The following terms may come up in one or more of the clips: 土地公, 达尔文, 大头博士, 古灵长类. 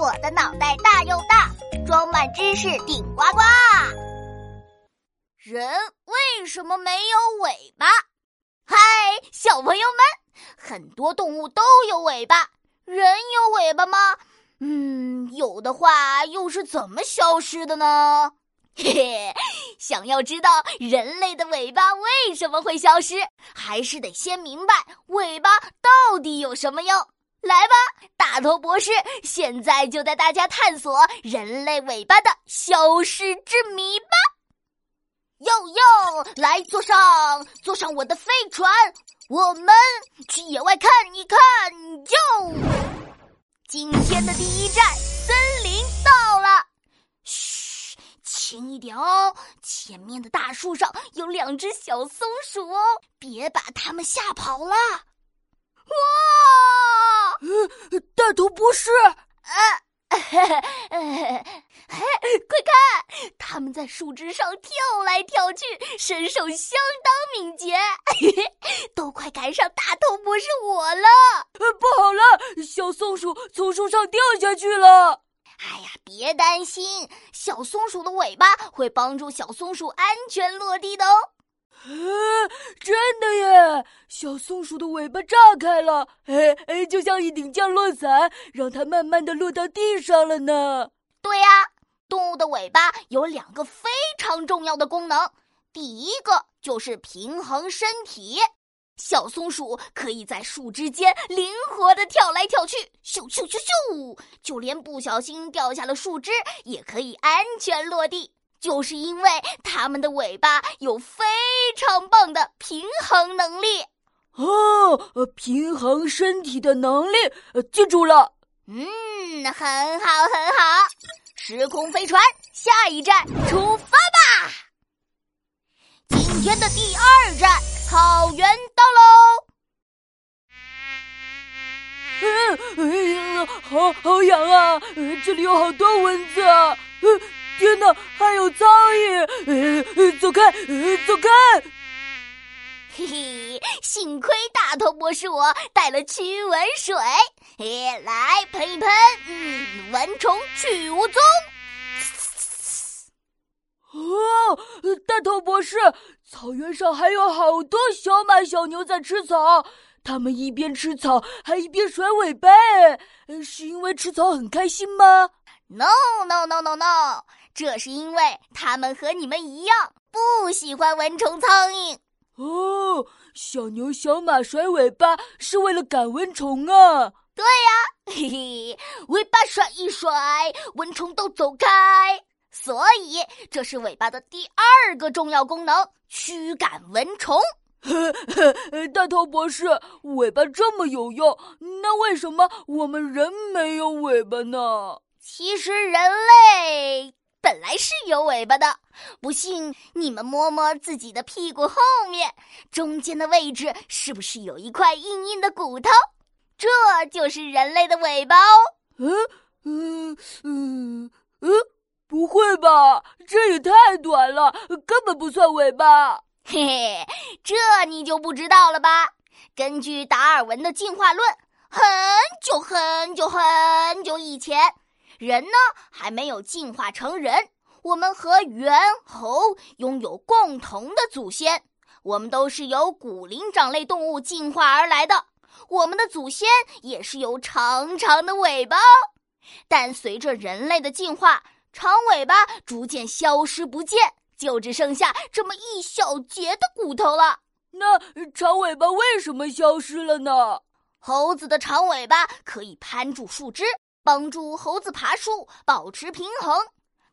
我的脑袋大又大，装满知识顶呱呱。人为什么没有尾巴？嗨，小朋友们，很多动物都有尾巴，人有尾巴吗？有的话又是怎么消失的呢？嘿嘿，想要知道人类的尾巴为什么会消失，还是得先明白尾巴到底有什么用。来吧，大头博士，现在就带大家探索人类尾巴的消失之谜吧。哟，来坐上我的飞船，我们去野外看一看哟。今天的第一站，森林到了。轻一点哦，前面的大树上有两只小松鼠哦，别把它们吓跑了。哇！大头博士，快看，它们在树枝上跳来跳去，身手相当敏捷，都快赶上大头博士我了。不好了，小松鼠从树上掉下去了。哎呀，别担心，小松鼠的尾巴会帮助小松鼠安全落地的哦。真的耶，小松鼠的尾巴炸开了，就像一顶降落伞，让它慢慢地落到地上了呢。对呀，动物的尾巴有两个非常重要的功能，第一个就是平衡身体。小松鼠可以在树枝间灵活地跳来跳去，咻咻咻咻，就连不小心掉下了树枝也可以安全落地，就是因为它们的尾巴有非常棒的平衡能力。平衡身体的能力，记住了。很好很好。时空飞船，下一站出发吧。今天的第二站，草原到喽。好痒啊，这里有好多蚊子啊，天哪，还有苍蝇，走开，走开。嘿嘿，幸亏大头博士我带了驱蚊水，来喷一喷，蚊虫去无踪。大头博士，草原上还有好多小马小牛在吃草，它们一边吃草还一边甩尾巴，是因为吃草很开心吗？ No， 这是因为它们和你们一样不喜欢蚊虫苍蝇。小牛小马甩尾巴是为了赶蚊虫啊。对呀，嘿嘿，尾巴甩一甩，蚊虫都走开，所以这是尾巴的第二个重要功能，驱赶蚊虫。大头博士，尾巴这么有用，那为什么我们人没有尾巴呢？其实人类本来是有尾巴的，不信你们摸摸自己的屁股后面，中间的位置是不是有一块硬硬的骨头？这就是人类的尾巴哦。不会吧，这也太短了，根本不算尾巴。嘿嘿，这你就不知道了吧？根据达尔文的进化论，很久以前，人呢还没有进化成人，我们和猿猴拥有共同的祖先，我们都是由古灵长类动物进化而来的，我们的祖先也是有长长的尾巴哦。但随着人类的进化，长尾巴逐渐消失不见，就只剩下这么一小截的骨头了。那长尾巴为什么消失了呢？猴子的长尾巴可以攀住树枝，帮助猴子爬树，保持平衡。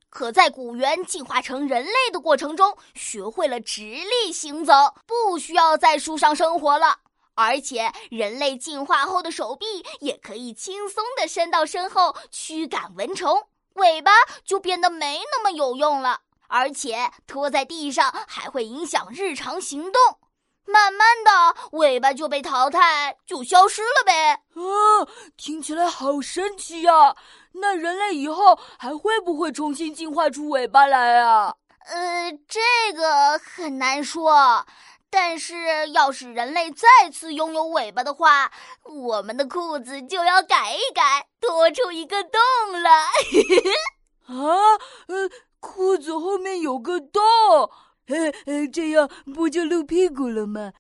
可在古猿进化成人类的过程中，学会了直立行走，不需要在树上生活了。而且人类进化后的手臂也可以轻松地伸到身后驱赶蚊虫，尾巴就变得没那么有用了，而且拖在地上还会影响日常行动，慢慢的尾巴就被淘汰，就消失了呗。听起来好神奇呀！那人类以后还会不会重新进化出尾巴来啊？这个很难说，但是要是人类再次拥有尾巴的话，我们的裤子就要改一改，多出一个洞了。裤子后面有个洞，这样不就露屁股了吗？